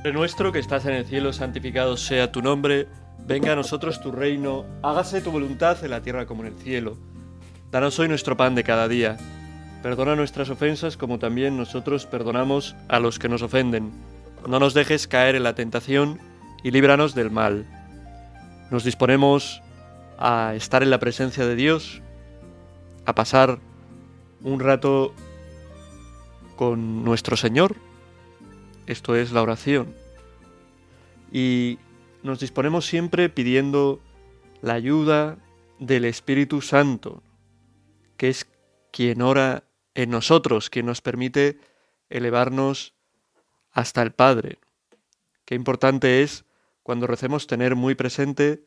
Padre nuestro que estás en el cielo, santificado sea tu nombre. Venga a nosotros tu reino. Hágase tu voluntad en la tierra como en el cielo. Danos hoy nuestro pan de cada día. Perdona nuestras ofensas como también nosotros perdonamos a los que nos ofenden. No nos dejes caer en la tentación y líbranos del mal. Nos disponemos a estar en la presencia de Dios, a pasar un rato con nuestro Señor. Esto es la oración. Y nos disponemos siempre pidiendo la ayuda del Espíritu Santo, que es quien ora en nosotros, quien nos permite elevarnos hasta el Padre. Qué importante es, cuando recemos, tener muy presente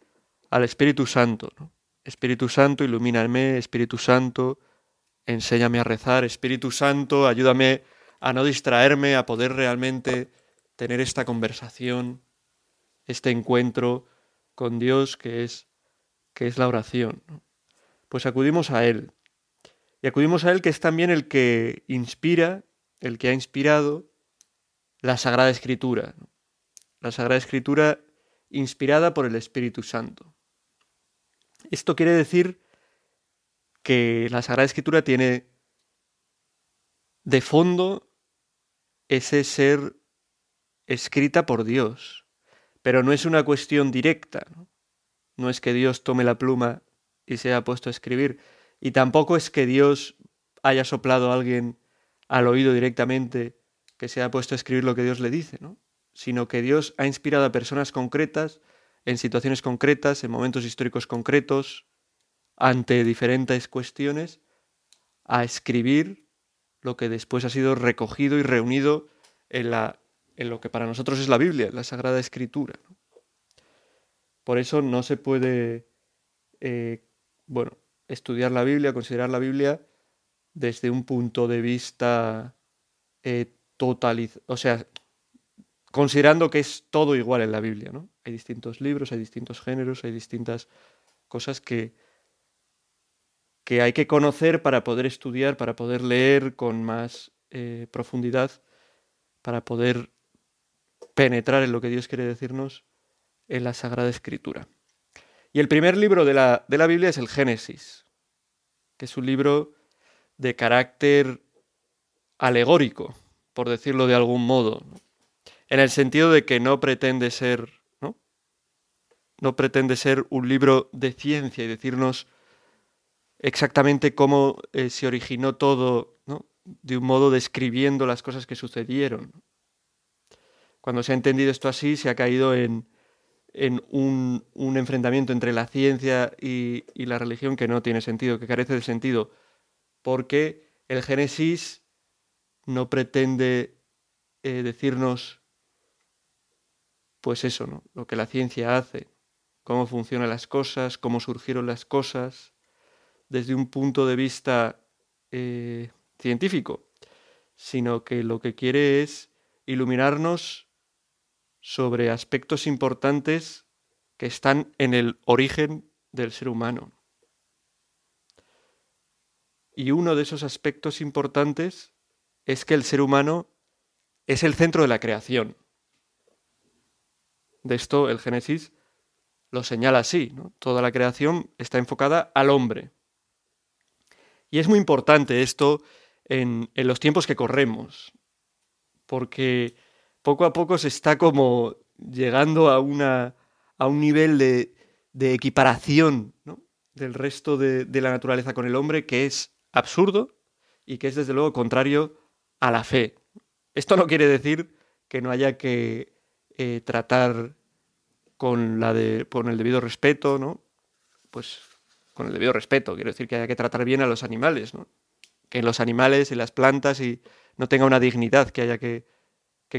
al Espíritu Santo, ¿no? Espíritu Santo, ilumíname. Espíritu Santo, enséñame a rezar. Espíritu Santo, ayúdame a no distraerme, a poder realmente tener esta conversación, este encuentro con Dios que es la oración, ¿no? Pues acudimos a Él. Y acudimos a Él, que es también el que inspira, el que ha inspirado la Sagrada Escritura, ¿no? La Sagrada Escritura inspirada por el Espíritu Santo. Esto quiere decir que la Sagrada Escritura tiene de fondo ese ser escrita por Dios, pero no es una cuestión directa, ¿no? No es que Dios tome la pluma y se haya puesto a escribir, y tampoco es que Dios haya soplado a alguien al oído directamente que se haya puesto a escribir lo que Dios le dice, ¿no? Sino que Dios ha inspirado a personas concretas, en situaciones concretas, en momentos históricos concretos, ante diferentes cuestiones, a escribir lo que después ha sido recogido y reunido en lo que para nosotros es la Biblia, la Sagrada Escritura, ¿no? Por eso no se puede estudiar la Biblia, considerar la Biblia desde un punto de vista considerando que es todo igual en la Biblia, ¿no? Hay distintos libros, hay distintos géneros, hay distintas cosas que hay que conocer para poder estudiar, para poder leer con más profundidad, para poder penetrar en lo que Dios quiere decirnos en la Sagrada Escritura. Y el primer libro de la Biblia es el Génesis, que es un libro de carácter alegórico, por decirlo de algún modo, ¿no? En el sentido de que no pretende ser, ¿no? No pretende ser un libro de ciencia y decirnos exactamente cómo se originó todo, ¿no? De un modo describiendo las cosas que sucedieron. Cuando se ha entendido esto así, se ha caído en un enfrentamiento entre la ciencia y la religión que no tiene sentido, que carece de sentido, porque el Génesis no pretende decirnos, pues eso, ¿no? Lo que la ciencia hace, cómo funcionan las cosas, cómo surgieron las cosas, desde un punto de vista científico, sino que lo que quiere es iluminarnos sobre aspectos importantes que están en el origen del ser humano. Y uno de esos aspectos importantes es que el ser humano es el centro de la creación. De esto el Génesis lo señala así, ¿no? Toda la creación está enfocada al hombre. Y es muy importante esto en los tiempos que corremos, porque poco a poco se está como llegando a un nivel de equiparación, ¿no? Del resto de la naturaleza con el hombre, que es absurdo y que es desde luego contrario a la fe. Esto no quiere decir que no haya que tratar con el debido respeto, ¿no? Pues con el debido respeto, quiero decir que haya que tratar bien a los animales, ¿no? Que los animales y las plantas y no tenga una dignidad que haya que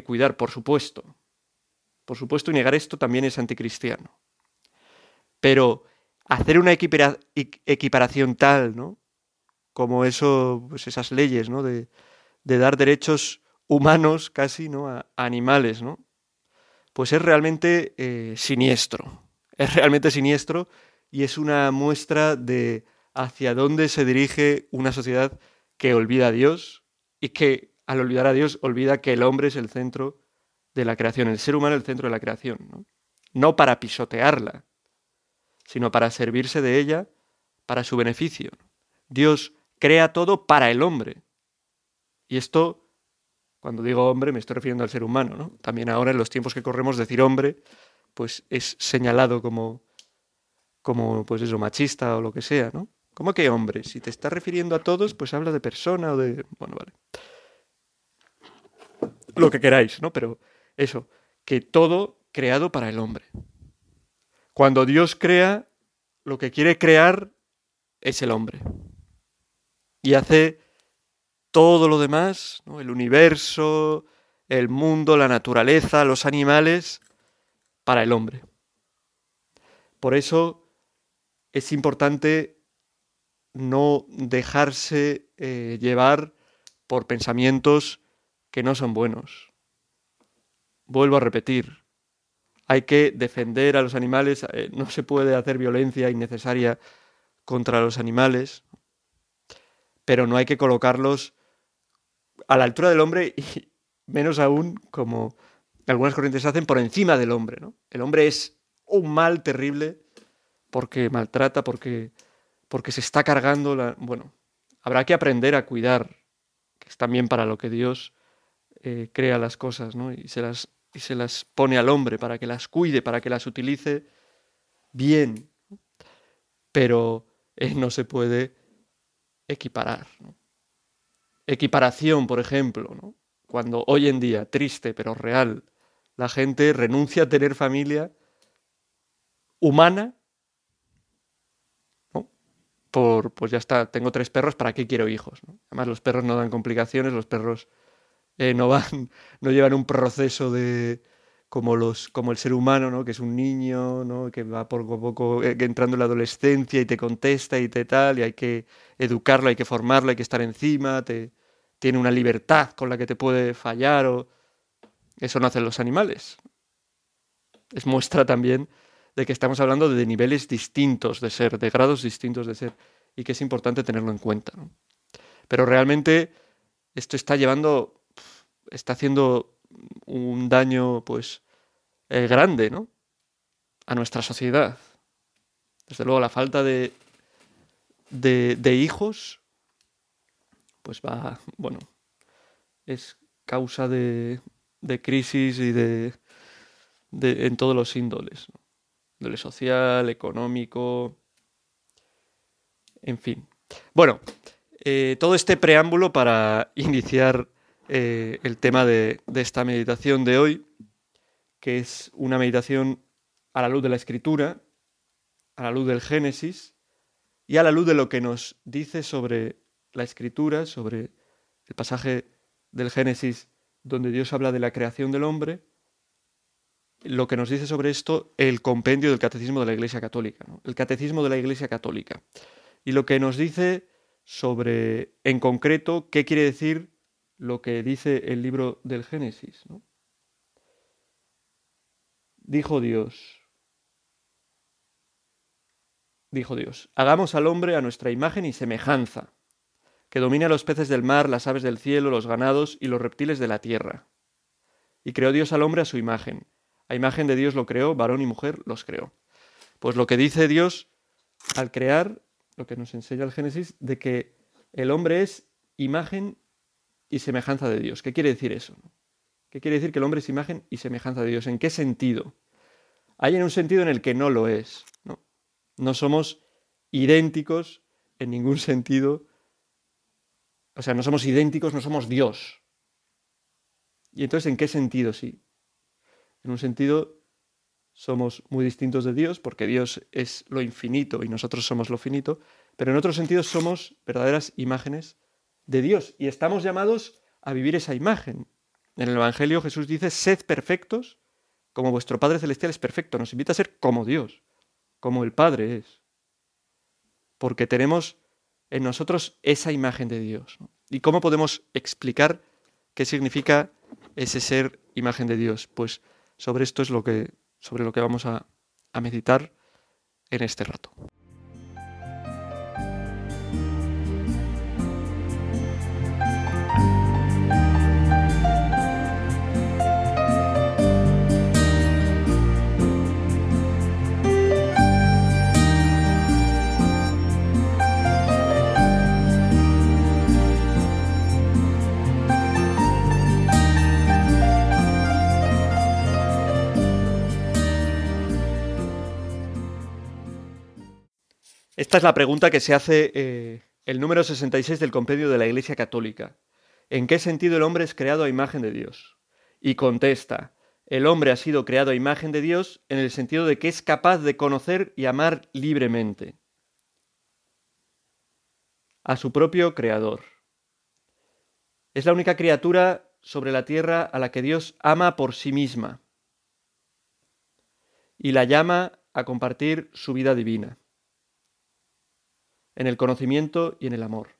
cuidar, por supuesto. Por supuesto, y negar esto también es anticristiano. Pero hacer una equiparación tal, ¿no? Como eso, pues esas leyes, ¿no? De dar derechos humanos casi, ¿no? A animales, ¿no? Pues es realmente siniestro. Es realmente siniestro. Y es una muestra de hacia dónde se dirige una sociedad que olvida a Dios y que al olvidar a Dios olvida que el hombre es el centro de la creación, el ser humano el centro de la creación, ¿no? No para pisotearla, sino para servirse de ella para su beneficio. Dios crea todo para el hombre. Y esto, cuando digo hombre, me estoy refiriendo al ser humano, ¿no? También ahora, en los tiempos que corremos, decir hombre pues es señalado como pues eso, machista o lo que sea, ¿no? ¿Cómo que hombre? Si te estás refiriendo a todos, pues habla de persona o de... Bueno, vale. Lo que queráis, ¿no? Pero eso, que todo creado para el hombre. Cuando Dios crea, lo que quiere crear es el hombre. Y hace todo lo demás, ¿no? El universo, el mundo, la naturaleza, los animales, para el hombre. Por eso es importante no dejarse llevar por pensamientos que no son buenos. Vuelvo a repetir, hay que defender a los animales, no se puede hacer violencia innecesaria contra los animales, pero no hay que colocarlos a la altura del hombre y menos aún, como algunas corrientes hacen, por encima del hombre, ¿no? El hombre es un mal terrible porque maltrata, porque se está cargando la... Bueno, habrá que aprender a cuidar, que es también para lo que Dios crea las cosas, ¿no? Y se las pone al hombre para que las cuide, para que las utilice bien. Pero no se puede equiparar, ¿no? Equiparación, por ejemplo, ¿no? Cuando hoy en día, triste pero real, la gente renuncia a tener familia humana, pues ya está, tengo 3 perros, ¿para qué quiero hijos? ¿No? Además, los perros no dan complicaciones, los perros no llevan un proceso de como el ser humano, ¿no? Que es un niño, ¿no? Que va poco a poco entrando en la adolescencia y te contesta y te tal, y hay que educarlo, hay que formarlo, hay que estar encima, tiene una libertad con la que te puede fallar, o eso no hacen los animales. Es muestra también de que estamos hablando de niveles distintos de ser, de grados distintos de ser, y que es importante tenerlo en cuenta, ¿no? Pero realmente esto está haciendo un daño pues grande, ¿no? A nuestra sociedad. Desde luego la falta de hijos pues es causa de crisis y de en todos los índoles, ¿no? Índole social, económico, en fin. Bueno, todo este preámbulo para iniciar el tema de esta meditación de hoy, que es una meditación a la luz de la Escritura, a la luz del Génesis y a la luz de lo que nos dice sobre la Escritura, sobre el pasaje del Génesis donde Dios habla de la creación del hombre. Lo que nos dice sobre esto el compendio del Catecismo de la Iglesia Católica, ¿no? El Catecismo de la Iglesia Católica. Y lo que nos dice sobre, en concreto, qué quiere decir lo que dice el libro del Génesis, ¿no? Dijo Dios, hagamos al hombre a nuestra imagen y semejanza, que domine a los peces del mar, las aves del cielo, los ganados y los reptiles de la tierra. Y creó Dios al hombre a su imagen. A imagen de Dios lo creó, varón y mujer los creó. Pues lo que dice Dios al crear, lo que nos enseña el Génesis, de que el hombre es imagen y semejanza de Dios. ¿Qué quiere decir eso? ¿Qué quiere decir que el hombre es imagen y semejanza de Dios? ¿En qué sentido? Hay un sentido en el que no lo es, ¿no? No somos idénticos en ningún sentido. O sea, no somos idénticos, no somos Dios. ¿Y entonces en qué sentido sí? En un sentido, somos muy distintos de Dios, porque Dios es lo infinito y nosotros somos lo finito, pero en otro sentido somos verdaderas imágenes de Dios y estamos llamados a vivir esa imagen. En el Evangelio Jesús dice, sed perfectos como vuestro Padre Celestial es perfecto. Nos invita a ser como Dios, como el Padre es, porque tenemos en nosotros esa imagen de Dios, ¿no? ¿Y cómo podemos explicar qué significa ese ser imagen de Dios? Pues sobre esto es sobre lo que vamos a meditar en este rato. Esta es la pregunta que se hace el número 66 del Compendio de la Iglesia Católica. ¿En qué sentido el hombre es creado a imagen de Dios? Y contesta, el hombre ha sido creado a imagen de Dios en el sentido de que es capaz de conocer y amar libremente a su propio creador. Es la única criatura sobre la tierra a la que Dios ama por sí misma y la llama a compartir su vida divina en el conocimiento y en el amor.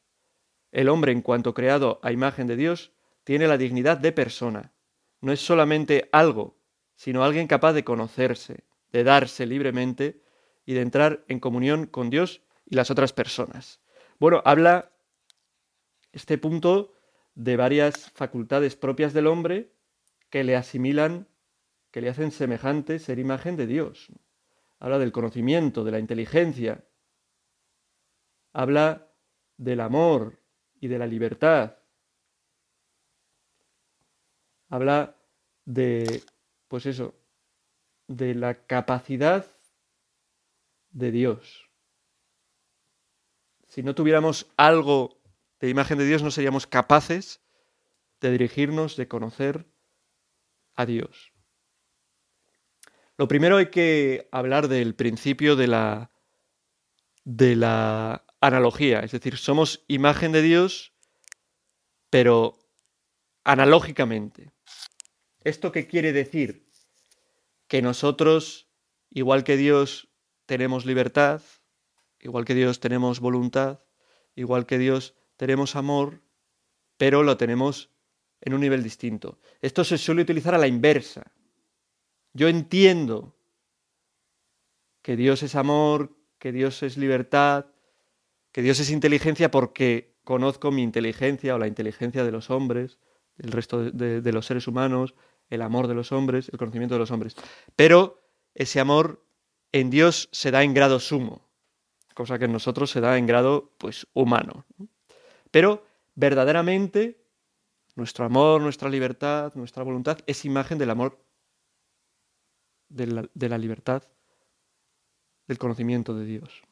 El hombre, en cuanto creado a imagen de Dios, tiene la dignidad de persona. No es solamente algo, sino alguien capaz de conocerse, de darse libremente y de entrar en comunión con Dios y las otras personas. Bueno, habla este punto de varias facultades propias del hombre que le asimilan, que le hacen semejante ser imagen de Dios. Habla del conocimiento, de la inteligencia. Habla del amor y de la libertad. Habla de, pues eso, de la capacidad de Dios. Si no tuviéramos algo de imagen de Dios, no seríamos capaces de dirigirnos, de conocer a Dios. Lo primero, hay que hablar del principio de la analogía, es decir, somos imagen de Dios, pero analógicamente. ¿Esto qué quiere decir? Que nosotros, igual que Dios, tenemos libertad, igual que Dios tenemos voluntad, igual que Dios tenemos amor, pero lo tenemos en un nivel distinto. Esto se suele utilizar a la inversa. Yo entiendo que Dios es amor, que Dios es libertad, que Dios es inteligencia porque conozco mi inteligencia o la inteligencia de los hombres, el resto de los seres humanos, el amor de los hombres, el conocimiento de los hombres. Pero ese amor en Dios se da en grado sumo, cosa que en nosotros se da en grado, pues, humano. Pero verdaderamente nuestro amor, nuestra libertad, nuestra voluntad es imagen del amor, de la libertad, del conocimiento de Dios.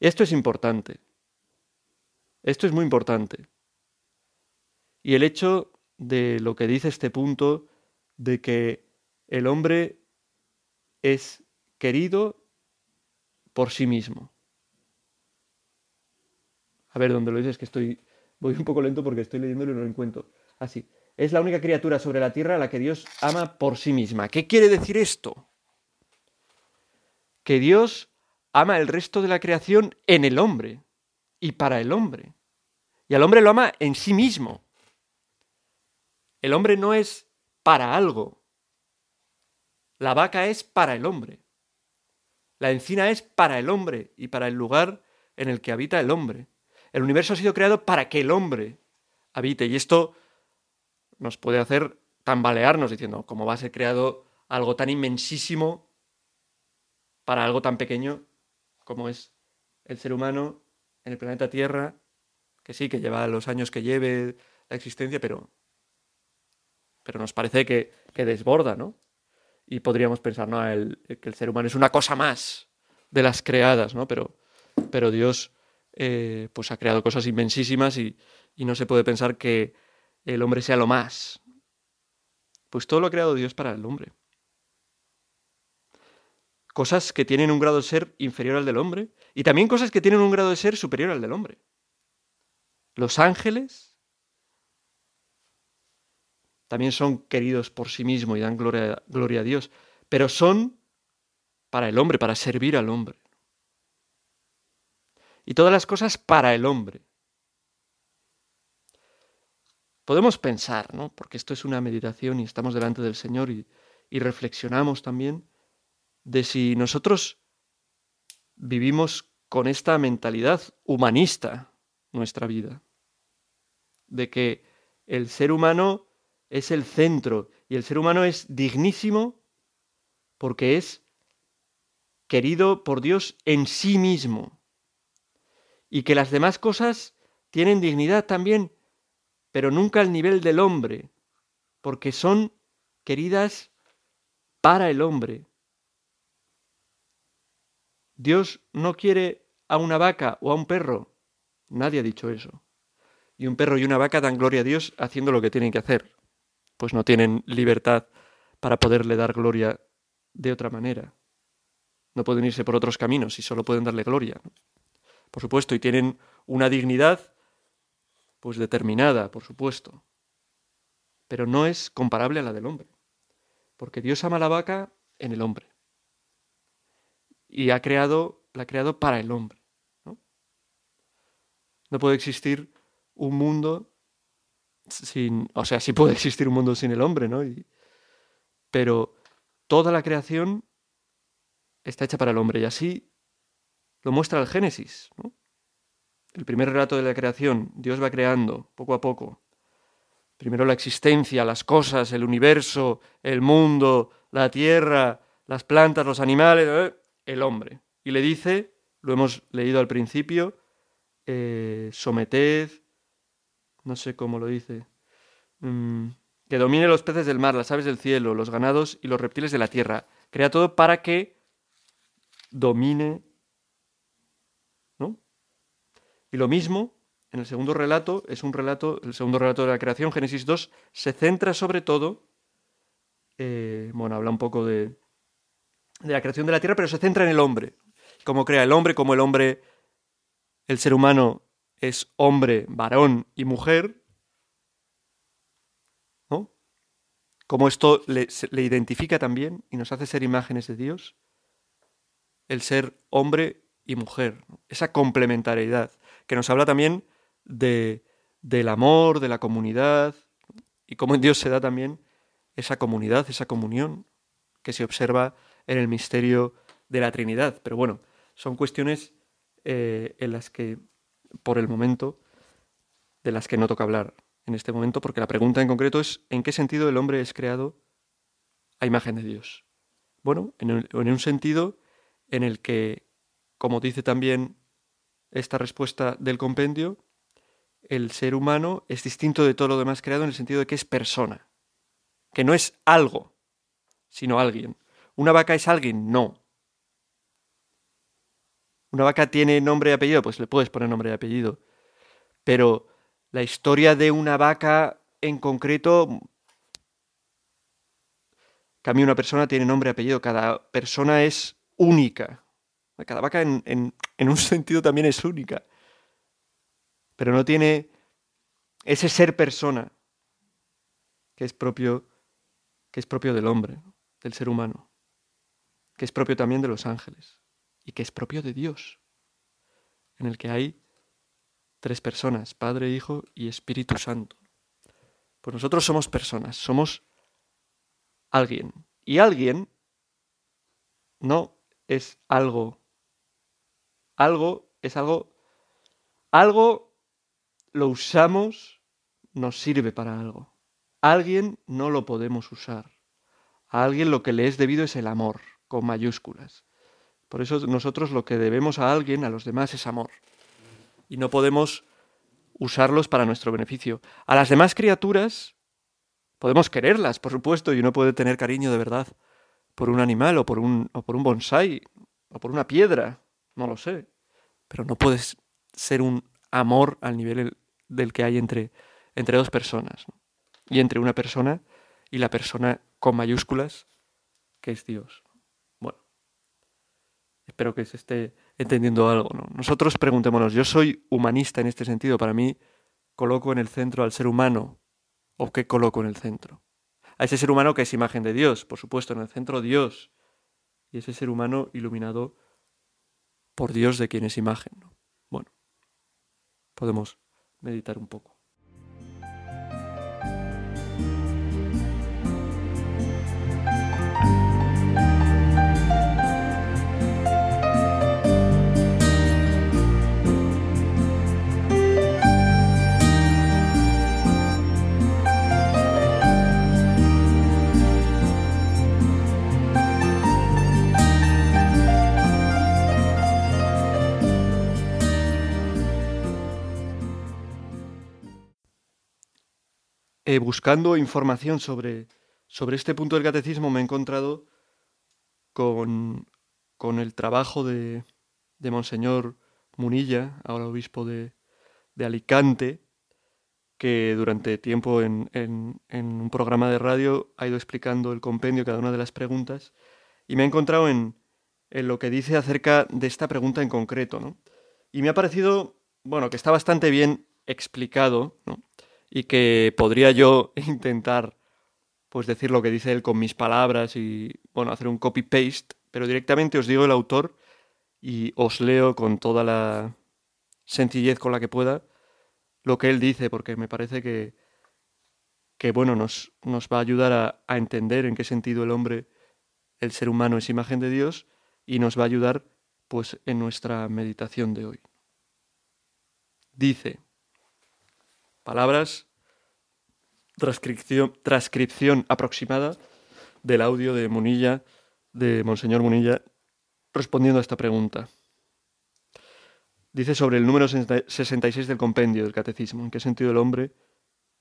Esto es importante. Esto es muy importante. Y el hecho de lo que dice este punto, de que el hombre es querido por sí mismo. A ver, ¿dónde lo dices? Es que voy un poco lento porque estoy leyéndolo y no lo encuentro. Así. Es la única criatura sobre la tierra a la que Dios ama por sí misma. ¿Qué quiere decir esto? Que Dios ama el resto de la creación en el hombre y para el hombre. Y al hombre lo ama en sí mismo. El hombre no es para algo. La vaca es para el hombre. La encina es para el hombre y para el lugar en el que habita el hombre. El universo ha sido creado para que el hombre habite. Y esto nos puede hacer tambalearnos diciendo, ¿cómo va a ser creado algo tan inmensísimo para algo tan pequeño como es el ser humano en el planeta Tierra, que sí, que lleva los años que lleve la existencia, pero nos parece que desborda, ¿no? Y podríamos pensar, ¿no?, que el ser humano es una cosa más de las creadas, ¿no? Pero Dios pues ha creado cosas inmensísimas y no se puede pensar que el hombre sea lo más. Pues todo lo ha creado Dios para el hombre. Cosas que tienen un grado de ser inferior al del hombre y también cosas que tienen un grado de ser superior al del hombre. Los ángeles también son queridos por sí mismos y dan gloria a Dios, pero son para el hombre, para servir al hombre. Y todas las cosas para el hombre. Podemos pensar, ¿no?, porque esto es una meditación y estamos delante del Señor y reflexionamos también, de si nosotros vivimos con esta mentalidad humanista nuestra vida, de que el ser humano es el centro y el ser humano es dignísimo porque es querido por Dios en sí mismo y que las demás cosas tienen dignidad también, pero nunca al nivel del hombre, porque son queridas para el hombre. Dios no quiere a una vaca o a un perro. Nadie ha dicho eso. Y un perro y una vaca dan gloria a Dios haciendo lo que tienen que hacer. Pues no tienen libertad para poderle dar gloria de otra manera. No pueden irse por otros caminos y solo pueden darle gloria, ¿no? Por supuesto, y tienen una dignidad pues determinada, por supuesto. Pero no es comparable a la del hombre. Porque Dios ama a la vaca en el hombre. Y la ha creado para el hombre, ¿no? No puede existir un mundo sin... O sea, sí puede existir un mundo sin el hombre, ¿no? Pero toda la creación está hecha para el hombre. Y así lo muestra el Génesis, ¿no? El primer relato de la creación, Dios va creando poco a poco. Primero la existencia, las cosas, el universo, el mundo, la tierra, las plantas, los animales, el hombre. Y le dice, lo hemos leído al principio, someted, no sé cómo lo dice, que domine los peces del mar, las aves del cielo, los ganados y los reptiles de la tierra. Crea todo para que domine, ¿no? Y lo mismo, en el segundo relato, el segundo relato de la creación, Génesis 2, se centra sobre todo, habla un poco de la creación de la tierra, pero se centra en el hombre. Cómo crea el hombre, cómo el ser humano es hombre, varón y mujer, ¿no? Cómo esto le identifica también y nos hace ser imágenes de Dios, el ser hombre y mujer, ¿no? Esa complementariedad que nos habla también del amor, de la comunidad, y cómo en Dios se da también esa comunidad, esa comunión que se observa en el misterio de la Trinidad. Pero bueno, son cuestiones en las que, por el momento, de las que no toca hablar en este momento, porque la pregunta en concreto es ¿en qué sentido el hombre es creado a imagen de Dios? Bueno, en un sentido en el que, como dice también esta respuesta del compendio, el ser humano es distinto de todo lo demás creado en el sentido de que es persona, que no es algo, sino alguien. ¿Una vaca es alguien? No. ¿Una vaca tiene nombre y apellido? Pues le puedes poner nombre y apellido. Pero la historia de una vaca en concreto... Cambia una persona, tiene nombre y apellido. Cada persona es única. Cada vaca en un sentido también es única. Pero no tiene ese ser persona que es propio del hombre, del ser humano, que es propio también de los ángeles y que es propio de Dios, en el que hay tres personas, Padre, Hijo y Espíritu Santo. Pues nosotros somos personas, somos alguien. Y alguien no es algo. Algo es algo. Algo lo usamos, nos sirve para algo. Alguien no lo podemos usar. A alguien lo que le es debido es el amor, con mayúsculas. Por eso nosotros lo que debemos a alguien, a los demás, es amor. Y no podemos usarlos para nuestro beneficio. A las demás criaturas podemos quererlas, por supuesto, y uno puede tener cariño de verdad por un animal o por un bonsái o por una piedra. No lo sé, pero no puede ser un amor al nivel del que hay entre dos personas, ¿no? Y entre una persona y la persona con mayúsculas que es Dios. Bueno, espero que se esté entendiendo algo, ¿no? Nosotros preguntémonos, yo soy humanista en este sentido, para mí coloco en el centro al ser humano, ¿o qué coloco en el centro? A ese ser humano que es imagen de Dios, por supuesto, en el centro Dios, y ese ser humano iluminado por Dios de quien es imagen, ¿no? Bueno, podemos meditar un poco. Buscando información sobre este punto del catecismo me he encontrado con con el trabajo de Monseñor Munilla, ahora obispo de Alicante, que durante tiempo en un programa de radio ha ido explicando el compendio, cada una de las preguntas, y me he encontrado en lo que dice acerca de esta pregunta en concreto, ¿no? Y me ha parecido, bueno, que está bastante bien explicado, ¿no? Y que podría yo intentar, pues, decir lo que dice él con mis palabras y, bueno, hacer un copy-paste, pero directamente os digo el autor y os leo con toda la sencillez con la que pueda lo que él dice, porque me parece que bueno, nos va a ayudar a entender en qué sentido el hombre, el ser humano, es imagen de Dios y nos va a ayudar, pues, en nuestra meditación de hoy. Dice, palabras, transcripción aproximada del audio de Munilla, de Monseñor Munilla, respondiendo a esta pregunta. Dice sobre el número 66 del compendio del Catecismo, ¿en qué sentido el hombre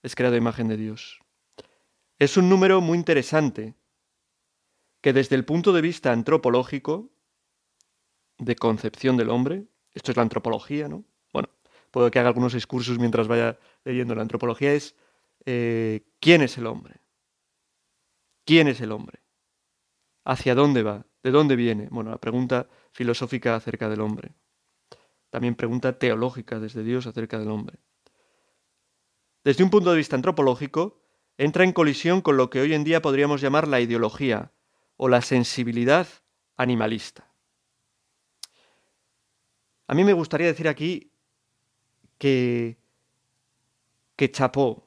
es creado imagen de Dios? Es un número muy interesante que desde el punto de vista antropológico, de concepción del hombre, esto es la antropología, ¿no? Bueno, puedo que haga algunos discursos mientras vaya leyendo. La antropología es ¿quién es el hombre? ¿Quién es el hombre? ¿Hacia dónde va? ¿De dónde viene? Bueno, la pregunta filosófica acerca del hombre. También pregunta teológica desde Dios acerca del hombre. Desde un punto de vista antropológico, entra en colisión con lo que hoy en día podríamos llamar la ideología o la sensibilidad animalista. A mí me gustaría decir aquí que chapó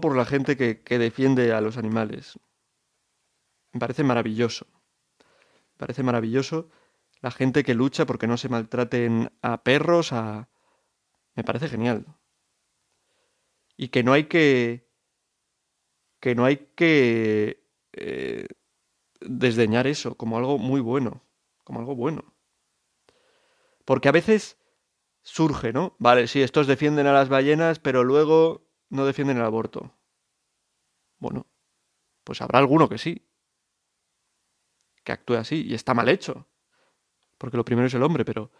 por la gente que defiende a los animales. Me parece maravilloso. Me parece maravilloso la gente que lucha porque no se maltraten a perros, me parece genial. Y que no hay que desdeñar eso como algo muy bueno, como algo bueno. Porque a veces surge, ¿no? Vale, sí, estos defienden a las ballenas, pero luego no defienden el aborto. Bueno, pues habrá alguno que sí, que actúe así, y está mal hecho. Porque lo primero es el hombre, pero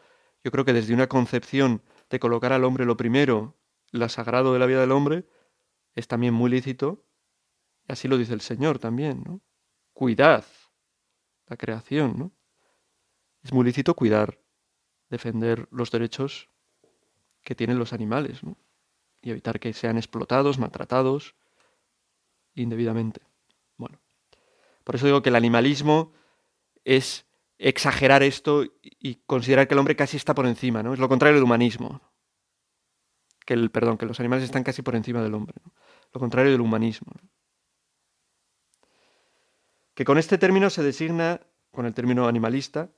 yo creo que desde una concepción de colocar al hombre lo primero, lo sagrado de la vida del hombre, es también muy lícito, y así lo dice el Señor también, ¿no? Cuidad la creación, ¿no? Es muy lícito cuidar, defender los derechos que tienen los animales, ¿no? Y evitar que sean explotados, maltratados indebidamente. Bueno, por eso digo que el animalismo es exagerar esto y considerar que el hombre casi está por encima, ¿no? Es lo contrario del humanismo. Que los animales están casi por encima del hombre, ¿no? Lo contrario del humanismo, ¿no? Que con este término se designa, con el término animalista,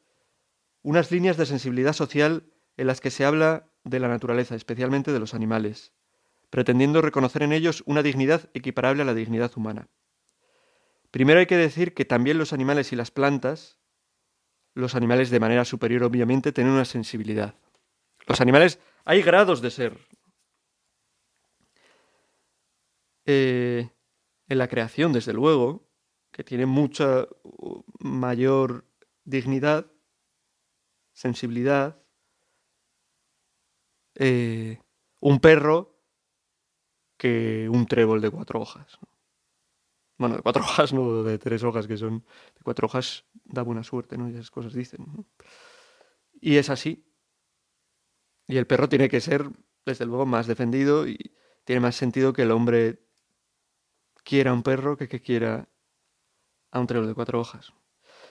unas líneas de sensibilidad social en las que se habla de la naturaleza, especialmente de los animales, pretendiendo reconocer en ellos una dignidad equiparable a la dignidad humana. Primero hay que decir que también los animales y las plantas, los animales de manera superior, obviamente, tienen una sensibilidad. Los animales, hay grados de ser. En la creación, desde luego, que tiene mucha mayor dignidad, sensibilidad. Un perro que un trébol de 4 hojas. Bueno, de 4 hojas, no, de 3 hojas, que son... De 4 hojas da buena suerte, ¿no? Y esas cosas dicen, ¿no? Y es así. Y el perro tiene que ser, desde luego, más defendido y tiene más sentido que el hombre quiera un perro que quiera a un trébol de 4 hojas.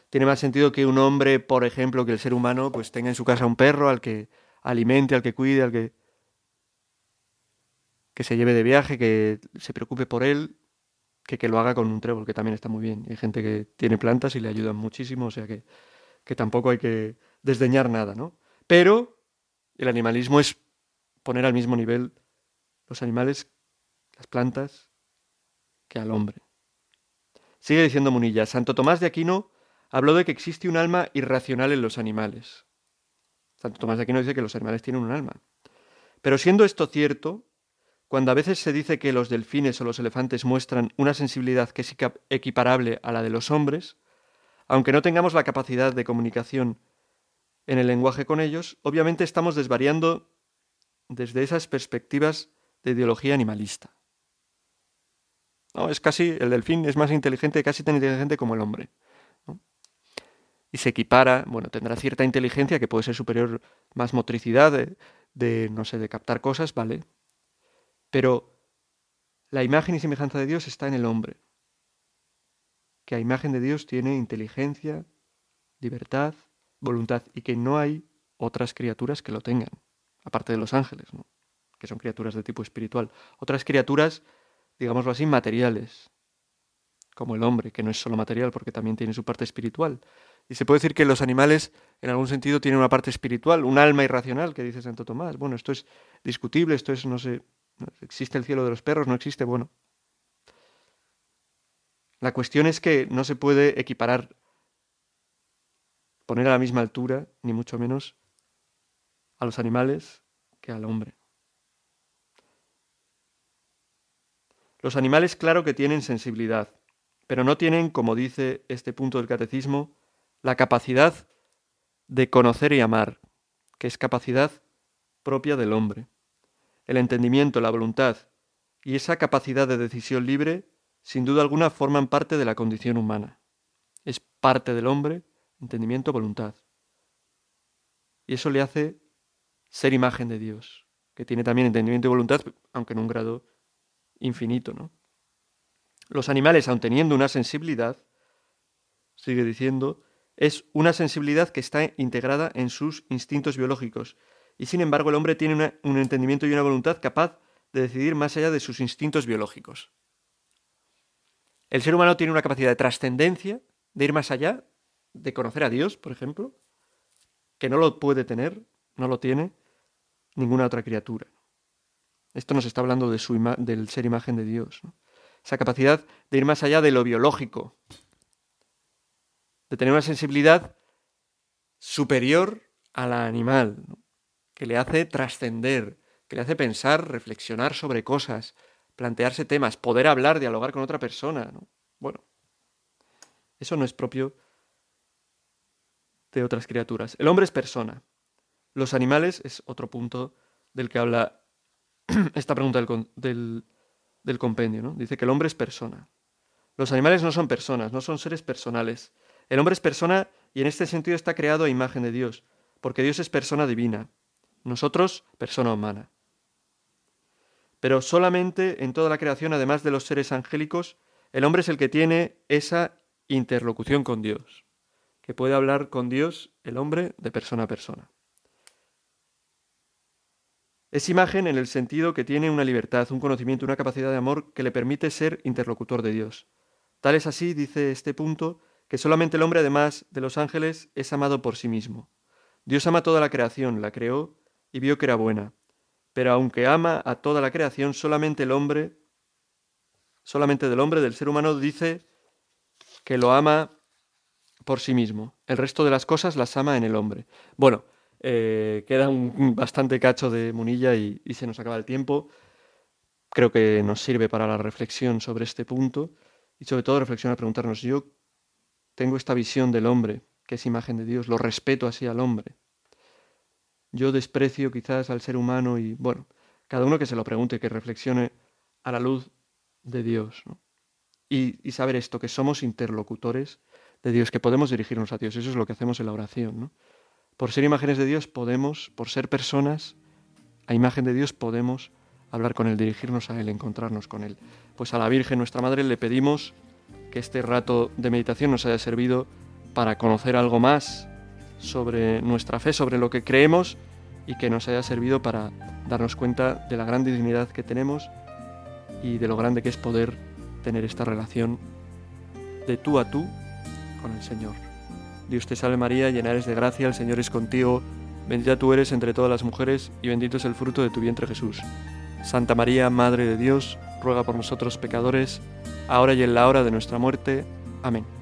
Tiene más sentido que un hombre, por ejemplo, que el ser humano, pues tenga en su casa un perro al que alimente, al que cuide, al que se lleve de viaje, que se preocupe por él, que lo haga con un trébol, que también está muy bien. Hay gente que tiene plantas y le ayudan muchísimo, o sea que tampoco hay que desdeñar nada, ¿no? Pero el animalismo es poner al mismo nivel los animales, las plantas, que al hombre. Sigue diciendo Munilla, Santo Tomás de Aquino habló de que existe un alma irracional en los animales. Santo Tomás de Aquino dice que los animales tienen un alma. Pero siendo esto cierto, cuando a veces se dice que los delfines o los elefantes muestran una sensibilidad que es equiparable a la de los hombres, aunque no tengamos la capacidad de comunicación en el lenguaje con ellos, obviamente estamos desvariando desde esas perspectivas de ideología animalista. No, es casi, el delfín es más inteligente, casi tan inteligente como el hombre, ¿no? Y se equipara, bueno, tendrá cierta inteligencia que puede ser superior, más motricidad de captar cosas, ¿vale? Pero la imagen y semejanza de Dios está en el hombre, que a imagen de Dios tiene inteligencia, libertad, voluntad, y que no hay otras criaturas que lo tengan, aparte de los ángeles, ¿no? Que son criaturas de tipo espiritual. Otras criaturas, digámoslo así, materiales, como el hombre, que no es solo material porque también tiene su parte espiritual. Y se puede decir que los animales, en algún sentido, tienen una parte espiritual, un alma irracional, que dice Santo Tomás. Bueno, esto es discutible, esto es, no sé, existe el cielo de los perros, no existe, bueno. La cuestión es que no se puede equiparar, poner a la misma altura, ni mucho menos, a los animales que al hombre. Los animales, claro que tienen sensibilidad, pero no tienen, como dice este punto del catecismo, la capacidad de conocer y amar, que es capacidad propia del hombre. El entendimiento, la voluntad y esa capacidad de decisión libre, sin duda alguna, forman parte de la condición humana. Es parte del hombre, entendimiento, voluntad. Y eso le hace ser imagen de Dios, que tiene también entendimiento y voluntad, aunque en un grado infinito, ¿no? Los animales, aun teniendo una sensibilidad, sigue diciendo, es una sensibilidad que está integrada en sus instintos biológicos, y sin embargo el hombre tiene un entendimiento y una voluntad capaz de decidir más allá de sus instintos biológicos. El ser humano tiene una capacidad de trascendencia, de ir más allá, de conocer a Dios, por ejemplo, que no lo puede tener, no lo tiene ninguna otra criatura. Esto nos está hablando de del ser imagen de Dios, ¿no? Esa capacidad de ir más allá de lo biológico, de tener una sensibilidad superior a la animal, ¿no? Que le hace trascender, que le hace pensar, reflexionar sobre cosas, plantearse temas, poder hablar, dialogar con otra persona, ¿no? Bueno, eso no es propio de otras criaturas. El hombre es persona. Los animales es otro punto del que habla esta pregunta del compendio, ¿no? Dice que el hombre es persona. Los animales no son personas, no son seres personales. El hombre es persona y en este sentido está creado a imagen de Dios, porque Dios es persona divina, nosotros persona humana. Pero solamente en toda la creación, además de los seres angélicos, el hombre es el que tiene esa interlocución con Dios, que puede hablar con Dios el hombre de persona a persona. Es imagen en el sentido que tiene una libertad, un conocimiento, una capacidad de amor que le permite ser interlocutor de Dios. Tal es así, dice este punto, que solamente el hombre, además de los ángeles, es amado por sí mismo. Dios ama toda la creación, la creó y vio que era buena. Pero aunque ama a toda la creación, solamente del hombre, del ser humano, dice que lo ama por sí mismo. El resto de las cosas las ama en el hombre. Bueno, queda un bastante cacho de munilla y se nos acaba el tiempo. Creo que nos sirve para la reflexión sobre este punto y sobre todo reflexionar, preguntarnos: yo tengo esta visión del hombre, que es imagen de Dios, lo respeto así al hombre, yo desprecio quizás al ser humano. Y bueno, cada uno que se lo pregunte, que reflexione a la luz de Dios, ¿no? Y saber esto, que somos interlocutores de Dios, que podemos dirigirnos a Dios. Eso es lo que hacemos en la oración, ¿no? Por ser imágenes de Dios podemos, por ser personas a imagen de Dios, podemos hablar con Él, dirigirnos a Él, encontrarnos con Él. Pues a la Virgen, nuestra Madre, le pedimos que este rato de meditación nos haya servido para conocer algo más sobre nuestra fe, sobre lo que creemos, y que nos haya servido para darnos cuenta de la gran dignidad que tenemos y de lo grande que es poder tener esta relación de tú a tú con el Señor. Dios te salve María, llena eres de gracia, el Señor es contigo, bendita tú eres entre todas las mujeres y bendito es el fruto de tu vientre Jesús. Santa María, Madre de Dios, ruega por nosotros pecadores, ahora y en la hora de nuestra muerte. Amén.